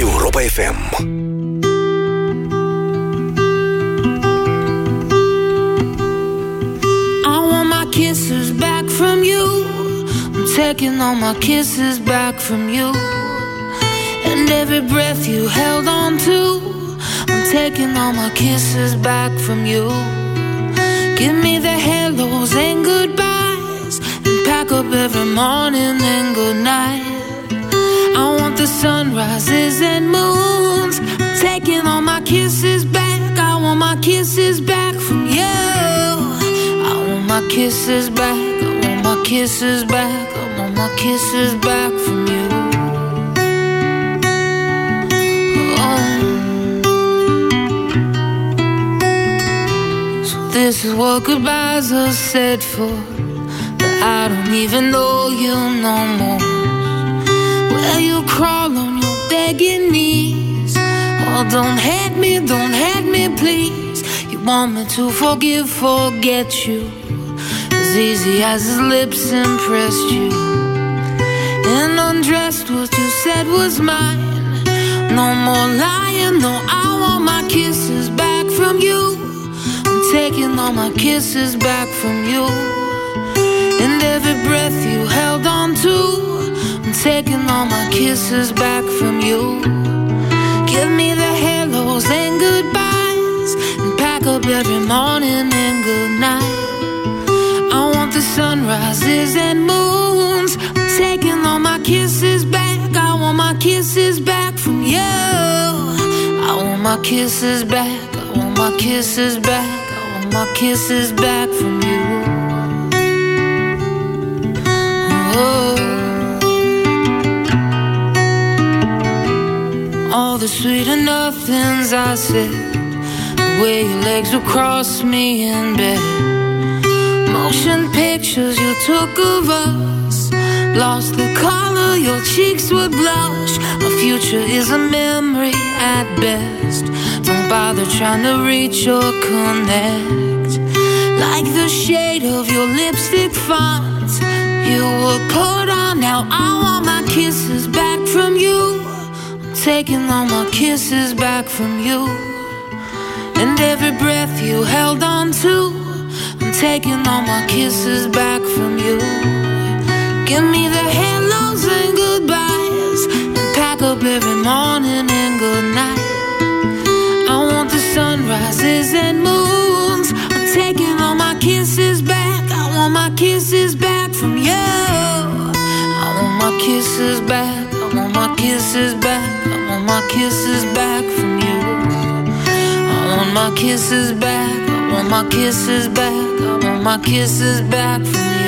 Europa FM. I want my kisses back from you. I'm taking all my kisses back from you. And every breath you held on to, I'm taking all my kisses back from you. Give me the hellos and goodbyes, and pack up every morning and good night. I want the sunrises and moons, I'm taking all my kisses back. I want my kisses back from you. I want my kisses back, I want my kisses back, I want my kisses back from you. Oh. So this is what goodbyes are said for, but I don't even know you no more. Well, you crawl on your begging knees. Oh, don't hurt me, please. You want me to forgive, forget you, as easy as his lips impressed you. And undressed what you said was mine. No more lying, no, I want my kisses back from you. I'm taking all my kisses back from you. And every breath you held on to, taking all my kisses back from you. Give me the hellos and goodbyes, and pack up every morning and good night. I want the sunrises and moons, I'm taking all my kisses back. I want my kisses back from you. I want my kisses back, I want my kisses back, I want my kisses back from you. Oh. All the sweet and nothings I said, the way your legs would cross me in bed. Motion pictures you took of us, lost the color, your cheeks would blush. Our future is a memory at best. Don't bother trying to reach or connect. Like the shade of your lipstick font you were put on. Now I want my kisses back from you. Taking all my kisses back from you. And every breath you held on to, I'm taking all my kisses back from you. Give me the hellos and goodbyes, and pack up every morning and good night. I want the sunrises and moons, I'm taking all my kisses back. I want my kisses back from you. I want my kisses back, I want my kisses back, I want my kisses back from you. I want my kisses back, I want my kisses back, I want my kisses back from you. Oh,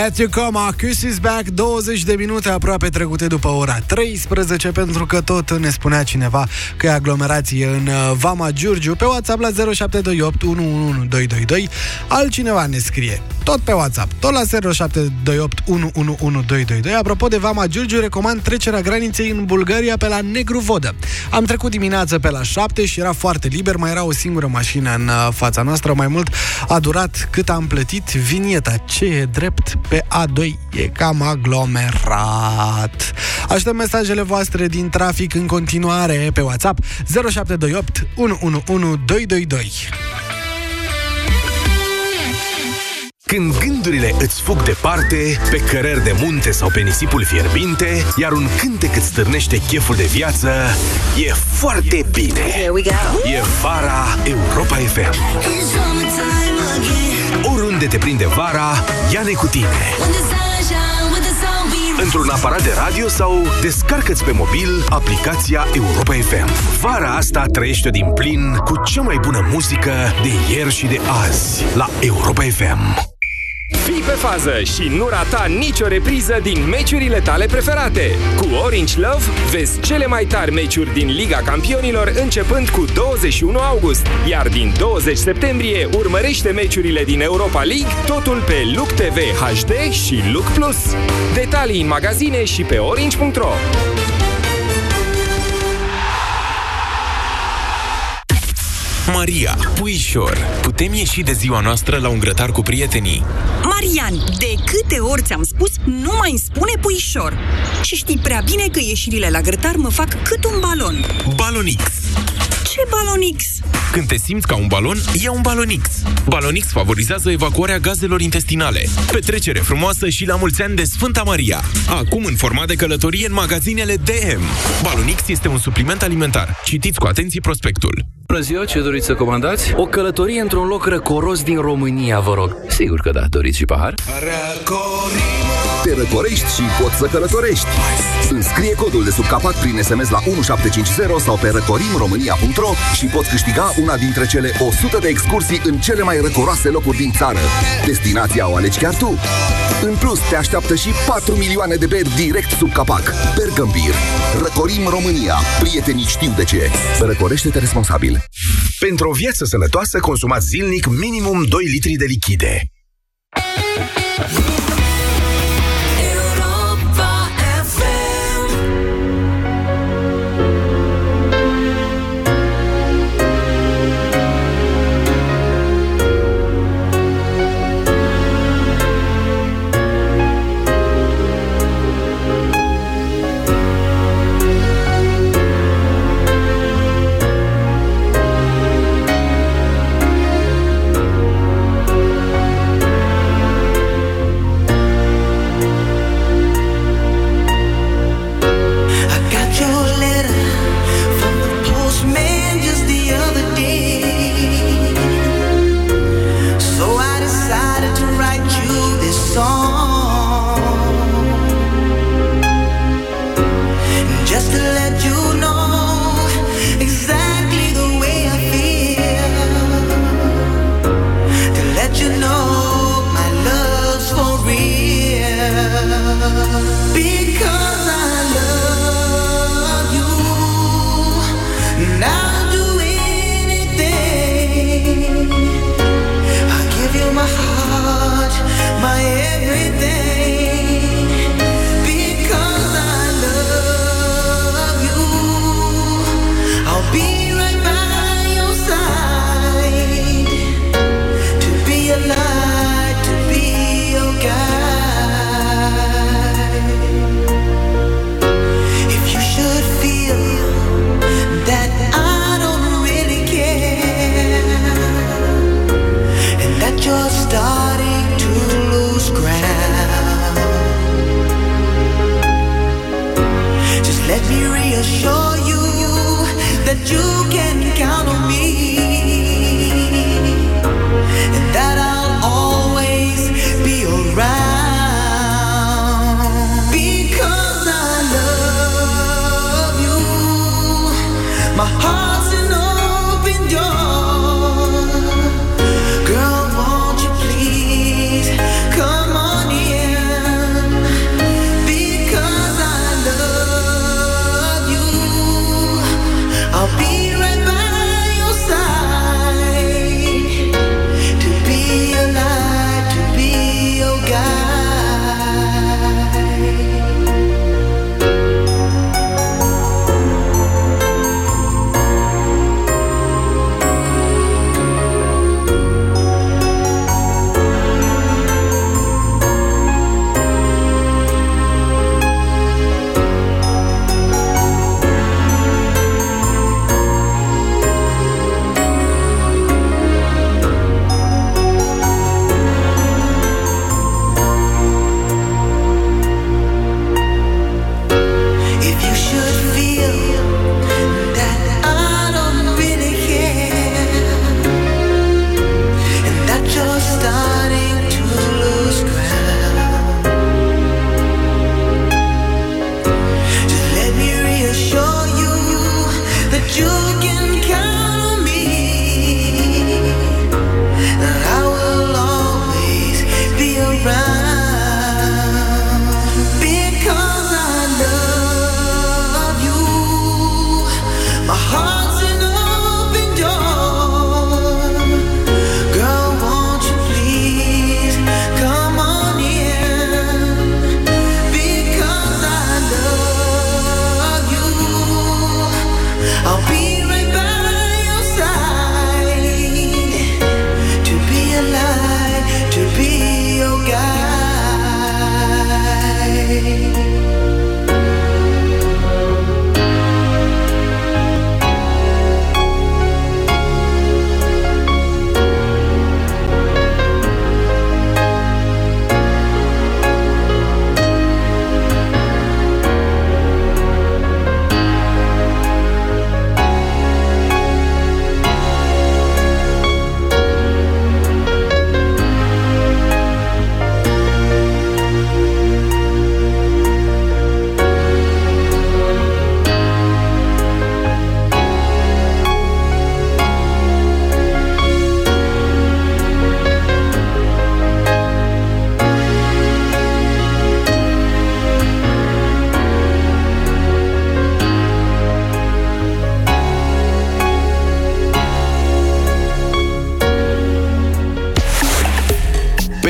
Matthew Coma, Kisses Back. 20 de minute aproape trecute după ora 13, pentru că tot ne spunea cineva că e aglomerație în Vama Giurgiu. Pe WhatsApp la 0728 111222. Altcineva ne scrie tot pe WhatsApp, tot la 0728 111222. Apropo de Vama Giurgiu, recomand trecerea graniței în Bulgaria pe la Negru Vodă. Am trecut dimineață pe la 7 și era foarte liber. Mai era o singură mașină în fața noastră. Mai mult a durat cât am plătit vinieta. Ce e drept pe A2 e cam aglomerat. Aștept mesajele voastre din trafic în continuare pe WhatsApp 0728 111222. Când gândurile îți fug departe, pe cărări de munte sau pe nisipul fierbinte, iar un cântec îți stârnește cheful de viață, e foarte bine. Here we go. E vara Europa FM. Oriunde te prinde vara, ia-ne cu tine. Într-un aparat de radio sau descarcă-ți pe mobil aplicația Europa FM. Vara asta trăiește-o din plin cu cea mai bună muzică de ieri și de azi la Europa FM. Fii pe fază și nu rata nicio repriză din meciurile tale preferate. Cu Orange Love vezi cele mai tari meciuri din Liga Campionilor începând cu 21 august, iar din 20 septembrie urmărește meciurile din Europa League, totul pe Look TV HD și Look Plus. Detalii în magazine și pe orange.ro. Maria, puișor, putem ieși de ziua noastră la un grătar cu prietenii? Marian, de câte ori ți-am spus, nu mai îmi spune puișor. Și știi prea bine că ieșirile la grătar mă fac cât un balon. Balonix. Ce Balonix? Când te simți ca un balon, ia un Balonix. Balonix favorizează evacuarea gazelor intestinale. Petrecere frumoasă și la mulți ani de Sfânta Maria. Acum în format de călătorie în magazinele DM. Balonix este un supliment alimentar. Citiți cu atenție prospectul. Bună ziua, ce doriți să comandați? O călătorie într-un loc răcoros din România, vă rog. Sigur că da, doriți și pahar? Răcorim. Te răcorești și poți să călătorești. Înscrie codul de sub capac prin SMS la 1750 sau pe răcorimromânia.ro și poți câștiga una dintre cele 100 de excursii în cele mai răcoroase locuri din țară. Destinația o alegi chiar tu. În plus, te așteaptă și 4 milioane de beri direct sub capac. Bergambir. Răcorim România. Prietenii știu de ce. Răcorește-te responsabil. Pentru o viață sănătoasă, consumați zilnic minimum 2 litri de lichide.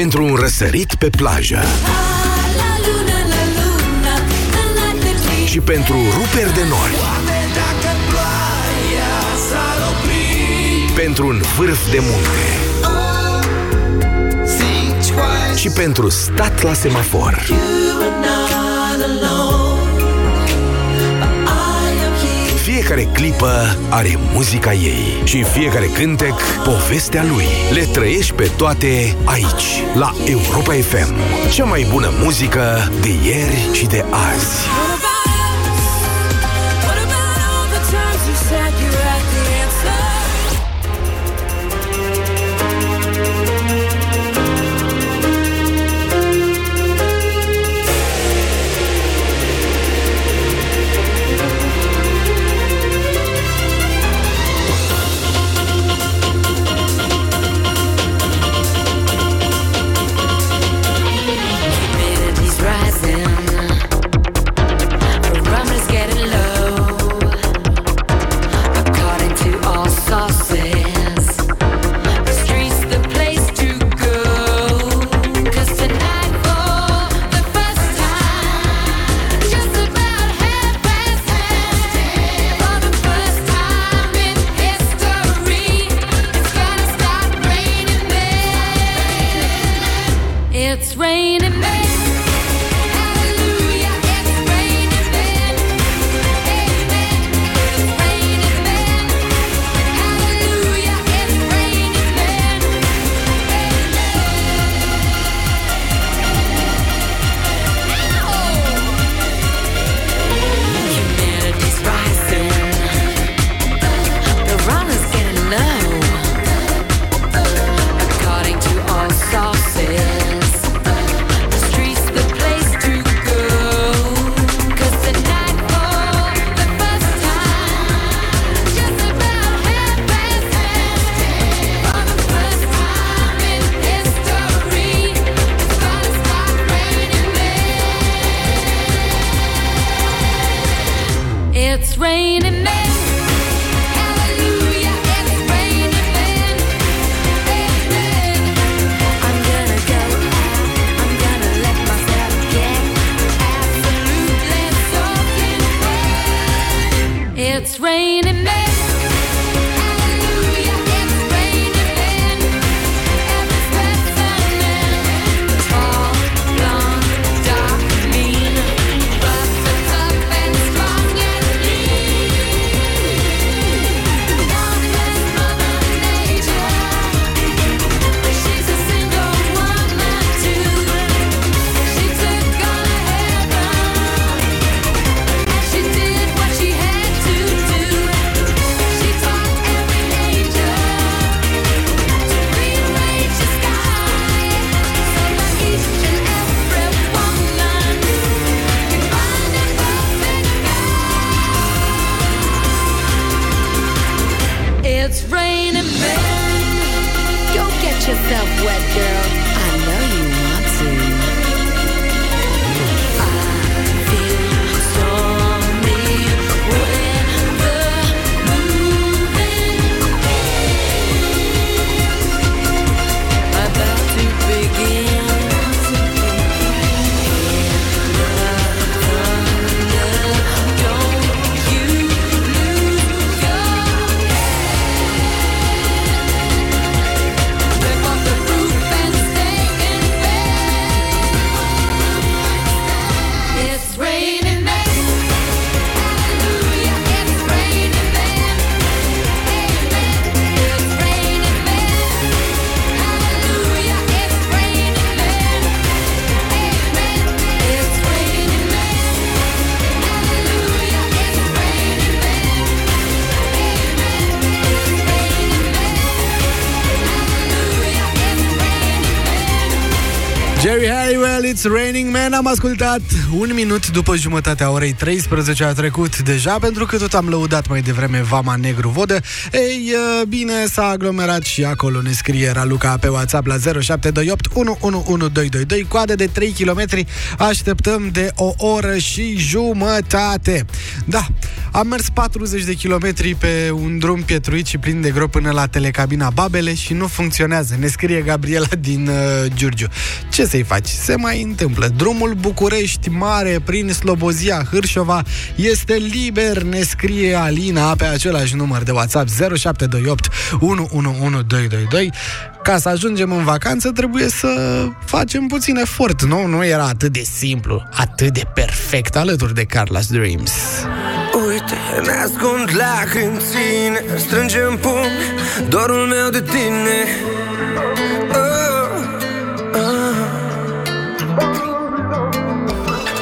pentru un răsărit pe plajă și pentru ruperi de nori, pentru un vârf de munte și pentru stat la semafor. Fiecare clipă are muzica ei și fiecare cântec povestea lui. Le trăiești pe toate aici, la Europa FM. Cea mai bună muzică de ieri și de azi. Jerry Halliwell, It's Raining Man. Am ascultat 1 minut după jumătatea orei 13 a trecut deja. Pentru că tot am lăudat mai devreme Vama Negru Vodă. Ei, bine, s-a aglomerat și acolo. Ne scrie Raluca pe WhatsApp la 0728 111222. Coadă de 3 km așteptăm de o oră și jumătate. Da, am mers 40 de kilometri pe un drum pietruit și plin de gropi până la telecabina Babele și nu funcționează. Ne scrie Gabriela din Giurgiu. Ce să-i faci? Se mai întâmplă. Drumul București Mare prin Slobozia, Hârșova este liber, ne scrie Alina pe același număr de WhatsApp 0728 111222. Ca să ajungem în vacanță trebuie să facem puțin efort. Nu, nu era atât de simplu, atât de perfect alături de Carla's Dreams. Uite, mi-ascund lacrimi în ține, strângem pumn, dorul meu de tine.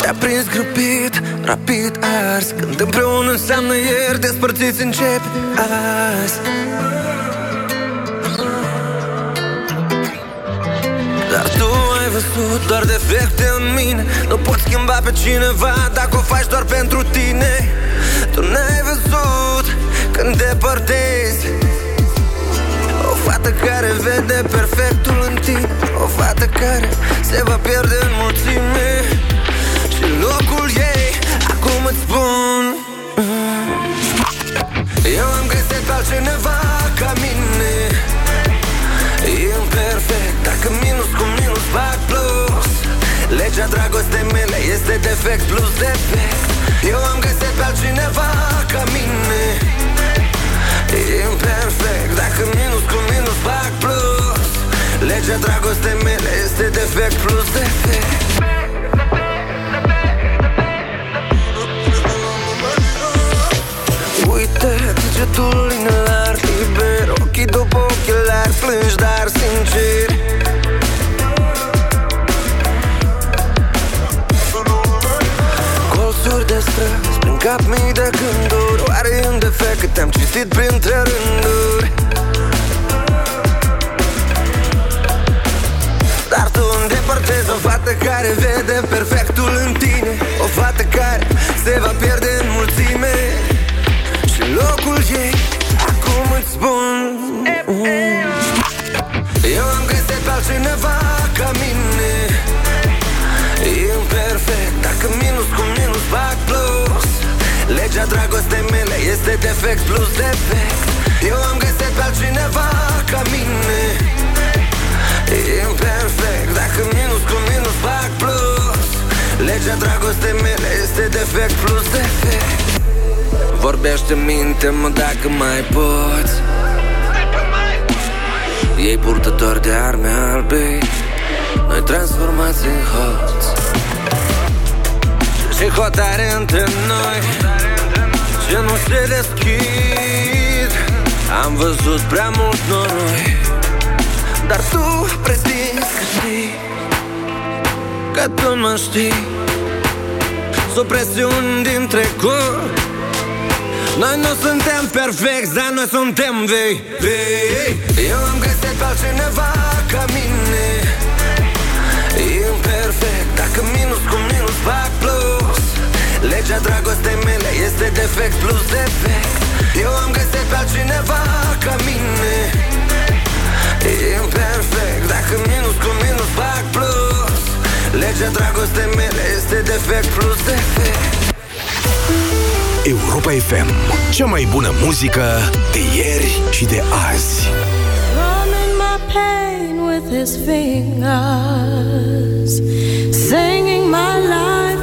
Te-a prins grăbit, rapid ars, când împreună înseamnă ieri, despărțiți încep azi. Dar tu ai văzut doar defecte în mine, nu poți schimba pe cineva dacă o faci doar pentru tine. Tu n-ai văzut când depărtezi o fată care vede perfectul în tine, o fată care se va pierde în mulțime și locul ei acum îți spun. Eu am găsit altcineva ca mine, imperfect, dacă minus cu minus fac plus. Legea dragostei mele este defect plus defect. Eu am găsit pe altcineva ca mine, imperfect, dacă minus cu minus fac plus. Legea dragostei mele este defect plus defect. Uite, degetul inelar, liber, ochii după ochelari, plângi, dar sincer. Colțuri de străzi, prin cap mii de gânduri, oare e un defect că te-am citit printre rânduri? Dar tu îndepărtezi o fată care vede perfectul în tine, o fată care se va pierde în mulțime și locul ei acum îți spun. Eu am găsit pe altcineva ca mine, imperfect, dacă minus cu minus fac plus. Legea dragostei mele este defect plus defect. Eu am găsit pe altcineva ca mine, imperfect, dacă minus cu minus fac plus. Legea dragostei mele este defect plus defect. Vorbește minte-mă dacă mai poți, ei purtători de arme albe, noi transformați în hoți. Și hotare între noi, ce nu se deschid, am văzut prea mult noroi. Dar tu prezinți că știi, că tu mă știi, supresiuni din trecut. Noi nu suntem perfecți, dar noi suntem vei, vei. Eu am găsit pe altcineva ca mine, imperfect, dacă minus cu minus fac plus. Legea dragostei mele este defect plus defect. Eu am găsit pe altcineva ca mine, imperfect, dacă minus cu minus fac plus. Legea dragostei mele este defect plus defect. Europa FM, cea mai bună muzică de ieri și de azi. Drumming my pain with his fingers, singing my life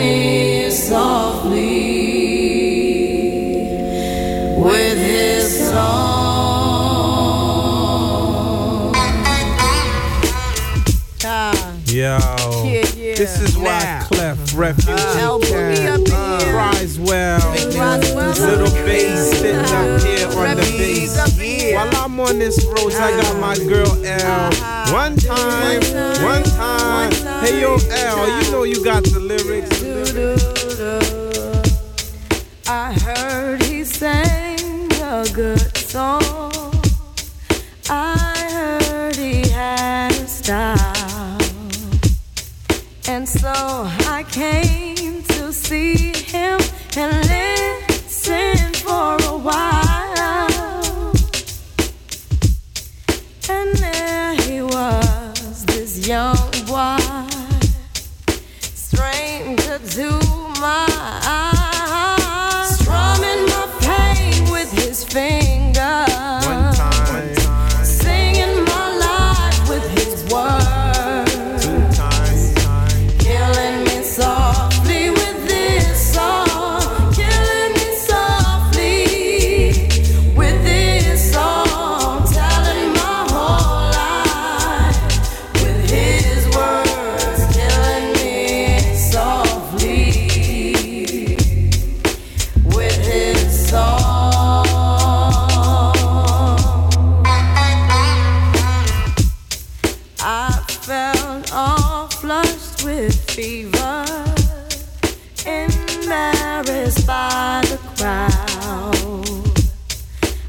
me softly with his song. This is why Clef Refuge cries well. Little bass sitting up here on the bass. While I'm on on this road. I got my girl L. One time. Hey yo L, you know you got the lyrics. I heard he sang a good song. I heard he had a style. And so I came to see him and listen for a while. And there he was, this young boy, stranger to my eyes, strumming my pain with his fingers. One time. Singing my life with his words. Two times. Killing me softly with this song. Killing me softly with this song. Telling my whole life with his words. Killing me softly with his song. I fell all flushed with fever, embarrassed by the crowd.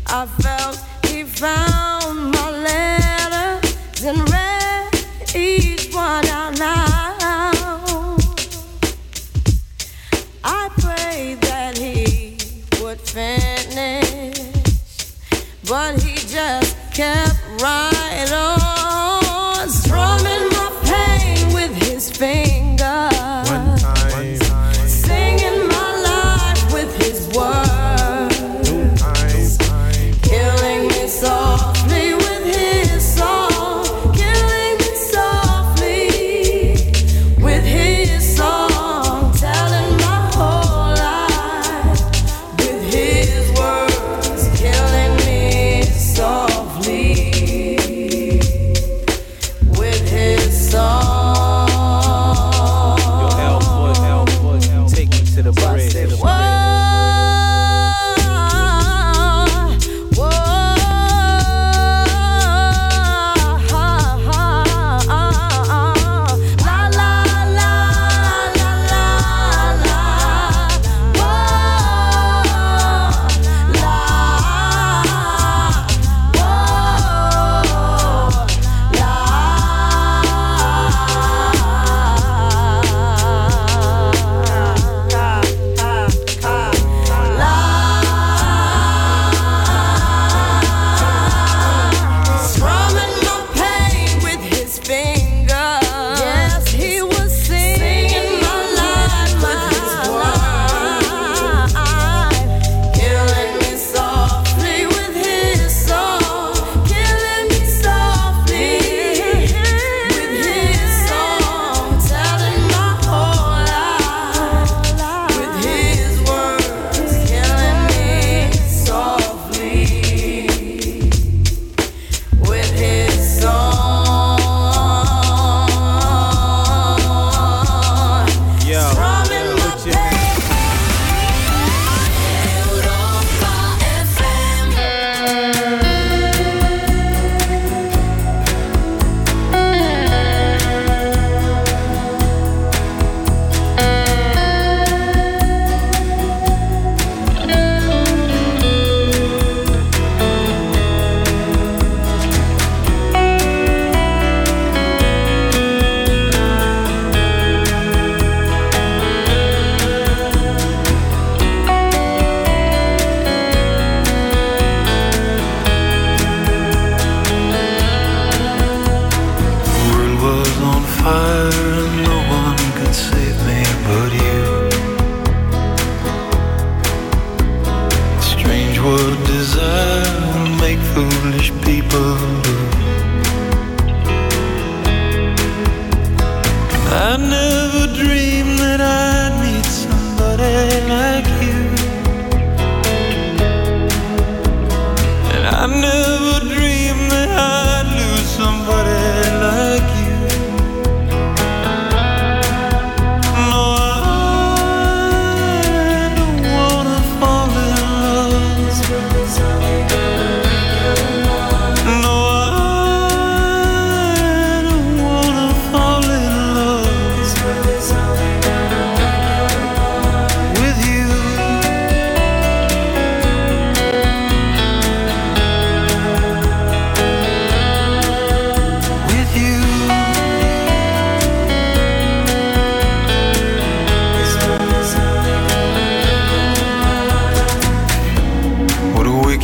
I felt he found my letters and read each one out loud. I prayed that he would finish, but he just kept right on, strumming my pain with his fingers. One time. Singing my life with his words. Two times. Killing me softly with his song. Killing me softly with his song. Telling my whole life with his words. Killing me softly.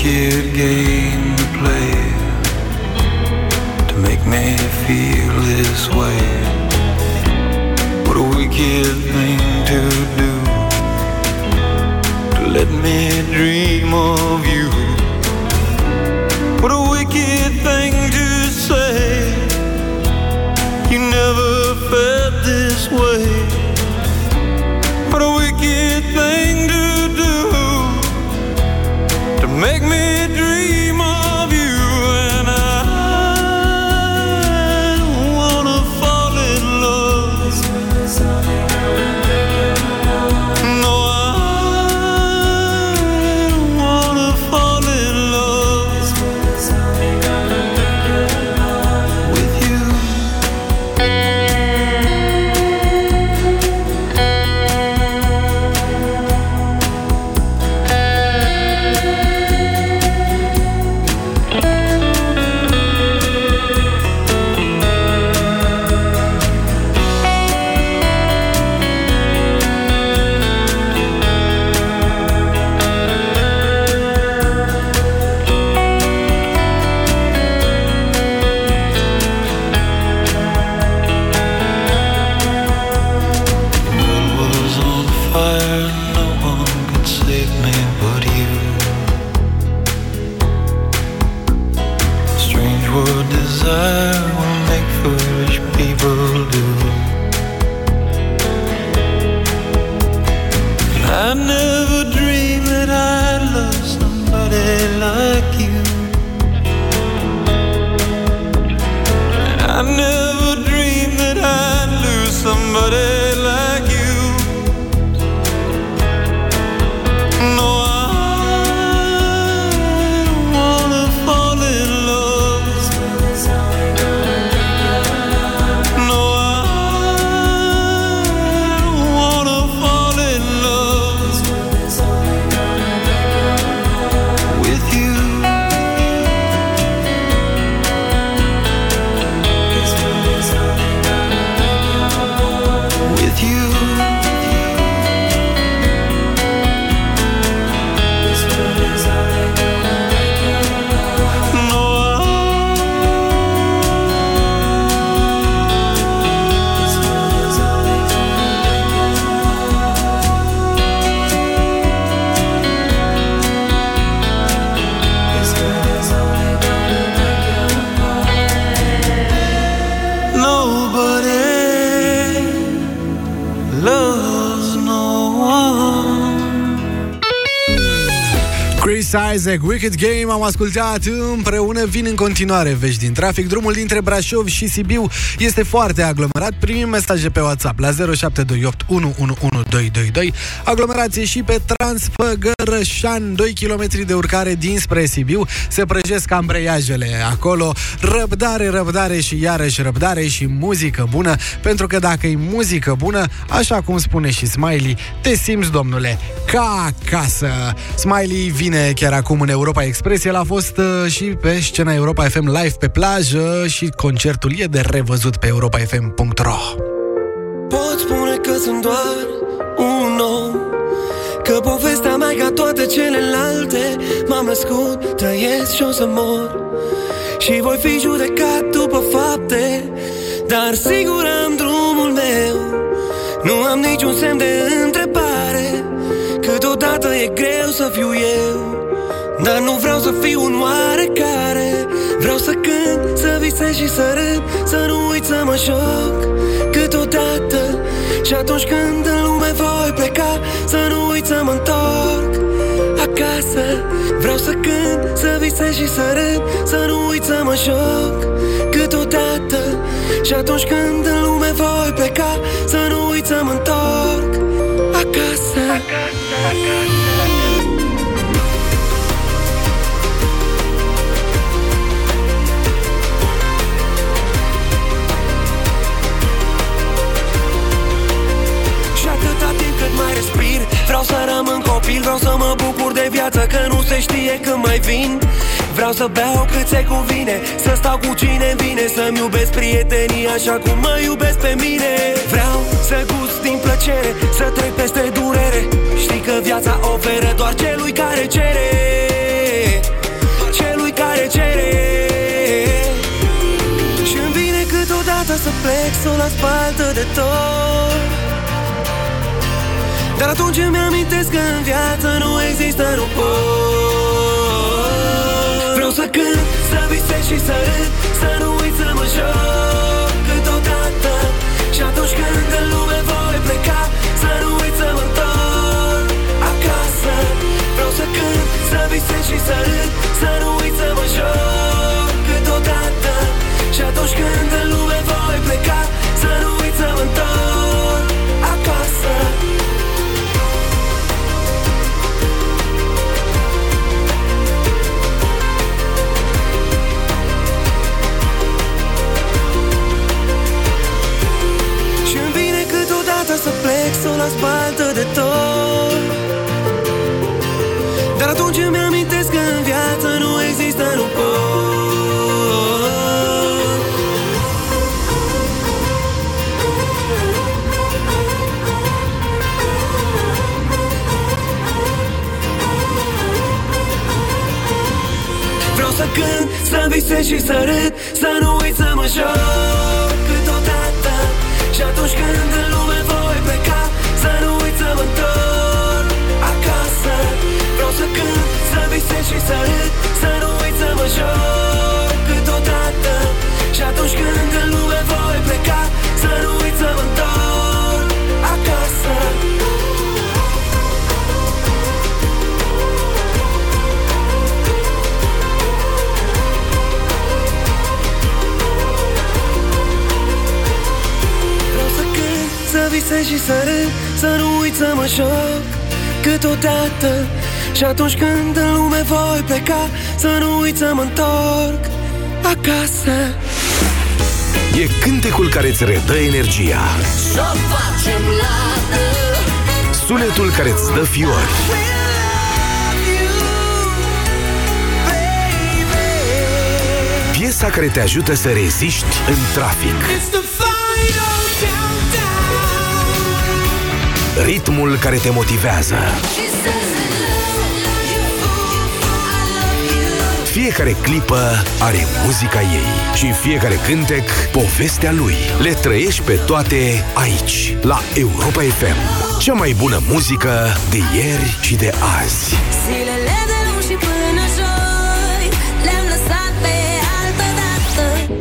kid game to play to make me feel this way. What a wicked thing to do, to let me dream of you. What a wicked thing to say, you never felt this way. What a wicked thing to do, make me dream of you. And I don't wanna fall in love. No, I don't wanna fall in love with you. Wicked Game am ascultat împreună. Vin în continuare vești din trafic. Drumul dintre Brașov și Sibiu este foarte aglomerat. Primim mesaje pe WhatsApp la 0728 111222. Aglomerație și pe Transfăgărășan, 2 km de urcare dinspre Sibiu. Se prăjesc ambreiajele acolo. Răbdare, răbdare și iarăși răbdare și muzică bună, pentru că dacă e muzică bună, așa cum spune și Smiley, te simți, domnule, ca acasă. Smiley vine chiar acum în Europa Express. El a fost și pe scena Europa FM live pe plajă și concertul e de revăzut pe europafm.ro. Pot spune că sunt doar un om, că povestea mea ca toate celelalte, m-am născut, trăiesc și o să mor și voi fi judecat după fapte, dar sigur am drumul meu. Nu am niciun semn de întrebare, câteodată e greu să fiu eu, dar nu vreau să fiu un oarecare. Vreau să cânt, să visez și să râd, să nu uit să mă joc câteodată. Și atunci când în lume voi pleca, să nu uit să mă întorc acasă. Vreau să cânt, să visez și să râd, să nu uit să mă joc câteodată. Și atunci când în lume voi pleca, să nu uit să mă întorc acasă, acasă, acasă. Mai respir, vreau să rămân copil, vreau să mă bucur de viață, că nu se știe când mai vin. Vreau să beau cât se cuvine, să stau cu cine vine, să-mi iubesc prietenii așa cum mă iubesc pe mine. Vreau să gust din plăcere, să trec peste durere, știi că viața oferă doar celui care cere. o las pe altă de tot. Dar atunci îmi amintesc că în viață nu există, nu pot. Vreau să cânt, să visez și să râd, să nu uit să mă joc câteodată. Și atunci când în lume voi pleca, să nu uit să mă întorc acasă. Vreau să cânt, să visez și să râd, să nu uit să mă joc câteodată. Și atunci când în lume voi pleca, să nu uit să mă întorc acasă. Și-mi vine câteodată să plec, să o las pe altă de tot. Dar atunci îmi amintesc că în viață nu există, nu pot. Să cânt, să visez și să râd, să nu uit să mă joc câteodată. Și atunci când în lume voi pleca, să nu uit să mă întorc acasă. Vreau să cânt, să visez și să râd, să nu uit să mă joc câteodată. Și atunci când în lume voi pleca, să nu uit să mă întorc acasă. Să visez și să râd, să nu uit să mă joc câteodată. Și atunci când în lume voi pleca, să nu uit să mă întorc acasă. E cântecul care îți redă energia, sunetul care îți dă fiori, piesa care te ajută să reziști în trafic. Ritmul care te motivează. Fiecare clipă are muzica ei și fiecare cântec povestea lui. Le trăiești pe toate aici, la Europa FM. Cea mai bună muzică de ieri și de azi. Zilele de luni și până joi le-am lăsat pe altă dată.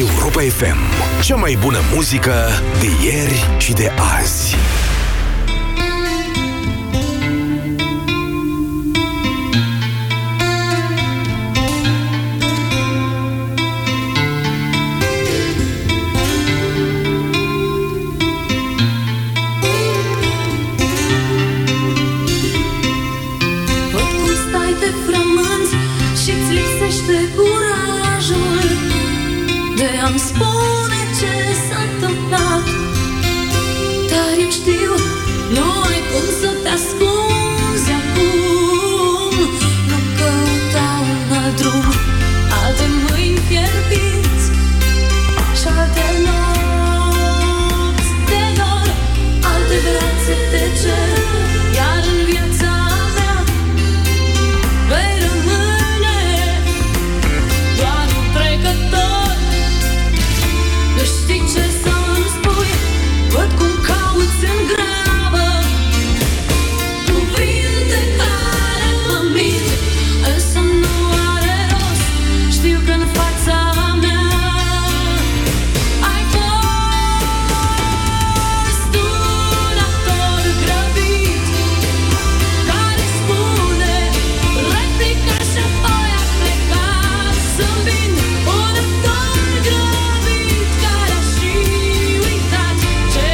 Europa FM. Cea mai bună muzică de ieri și de azi. Spune ce s-a întâmplat, dar eu știu, nu ai cum să te ascunzi acum. Nu căuta un alt drum, alte mâini pierdiți și alte nopți de dor, alte brațe de cer. Iar în viața mea vei rămâne doar un trecător. Nu știi ce să-mi spui, văd cum cauți în grabă cuvinte care mă mint, însă nu are rost. Știu că în fața mea ai fost un actor grăbit care spune replica și apoi a plecat zâmbind. Un actor grăbit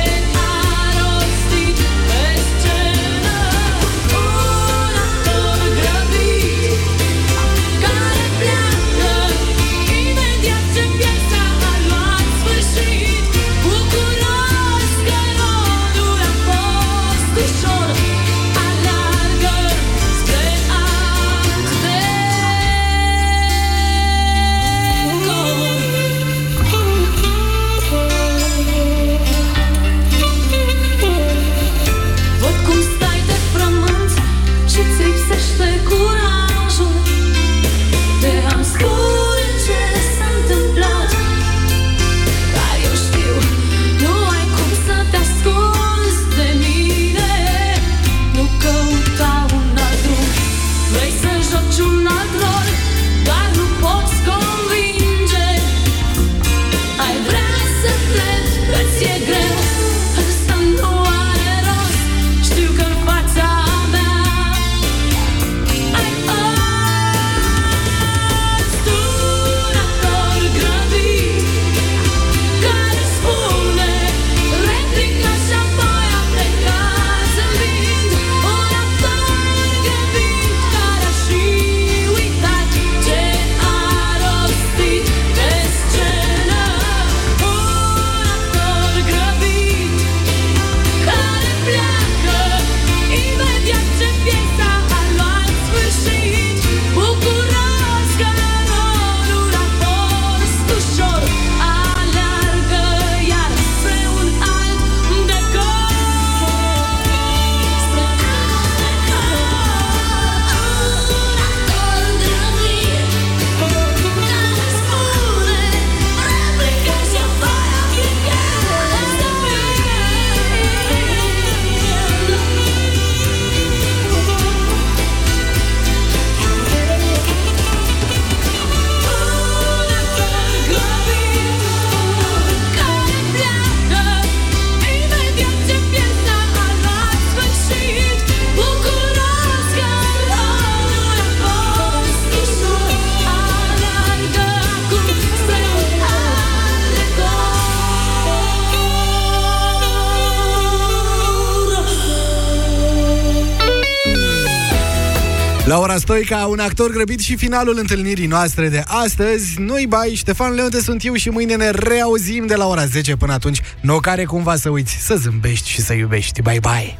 Stoica, un actor grăbit și finalul întâlnirii noastre de astăzi. Noi bai, Ștefan Leonte sunt eu și mâine ne reauzim de la ora 10. Până atunci, n-o care cumva să uiți, să zâmbești și să iubești. Bye bye.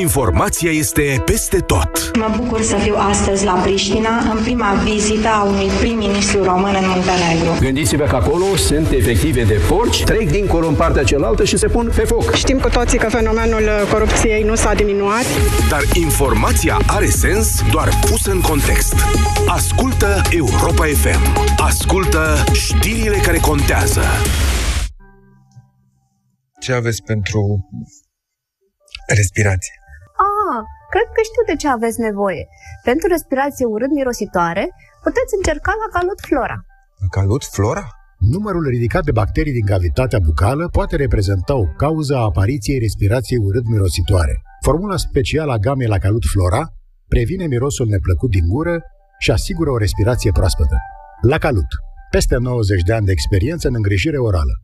Informația este peste tot. Mă bucur să fiu astăzi la Priștina, în prima vizită a unui prim-ministru român în Muntenegru. Gândiți-vă că acolo sunt efective de porci, trec dincolo în partea cealaltă și se pun pe foc. Știm cu toții că fenomenul corupției nu s-a diminuat. Dar informația are sens doar pusă în context. Ascultă Europa FM. Ascultă știrile care contează. Ce aveți pentru respirație? Cred că știu de ce aveți nevoie. Pentru respirație urât-mirositoare puteți încerca Lacalut Flora. Lacalut Flora? Numărul ridicat de bacterii din cavitatea bucală poate reprezenta o cauză a apariției respirației urât-mirositoare. Formula specială a gamei Lacalut Flora previne mirosul neplăcut din gură și asigură o respirație proaspătă. Lacalut. Peste 90 de ani de experiență în îngrijire orală.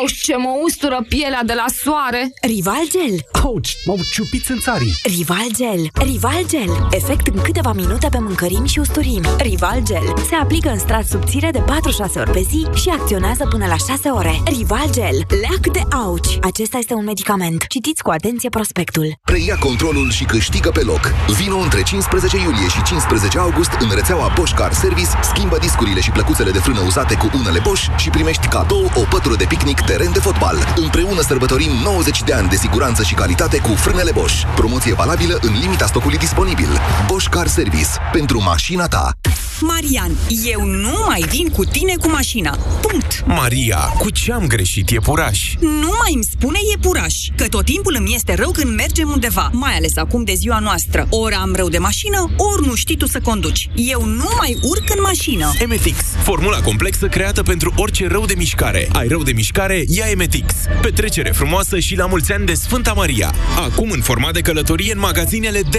Au, ce mă ustură pielea de la soare! Rival Gel. Ouch, m-au ciupit în țarii. Rival Gel. Rival Gel. Efect în câteva minute pe mâncărimi și usturimi. Rival Gel. Se aplică în strat subțire de 4-6 ori pe zi și acționează până la 6 ore. Rival Gel. Leac de auci. Acesta este un medicament. Citiți cu atenție prospectul. Preia controlul și câștigă pe loc. Vino între 15 iulie și 15 august în rețeaua Bosch Car Service, schimbă discurile și plăcuțele de frână uzate cu unele Bosch și primești cadou o pătură de picnic, teren de fotbal. Împreună sărbătorim 90 de ani de siguranță și calitate cu frânele Bosch. Promoție valabilă în limita stocului disponibil. Bosch Car Service. Pentru mașina ta. Marian, eu nu mai vin cu tine cu mașina. Punct. Maria, cu ce am greșit iepuraș? Nu mai îmi spune iepuraș, că tot timpul îmi este rău când mergem undeva, mai ales acum de ziua noastră. Ori am rău de mașină, ori nu știi tu să conduci. Eu nu mai urc în mașină. Emetix, formula complexă creată pentru orice rău de mișcare. Ai rău de mișcare? Ia Emetix. Petrecere frumoasă și la mulți ani de Sfânta Maria. Acum în format de călătorie în magazinele DM.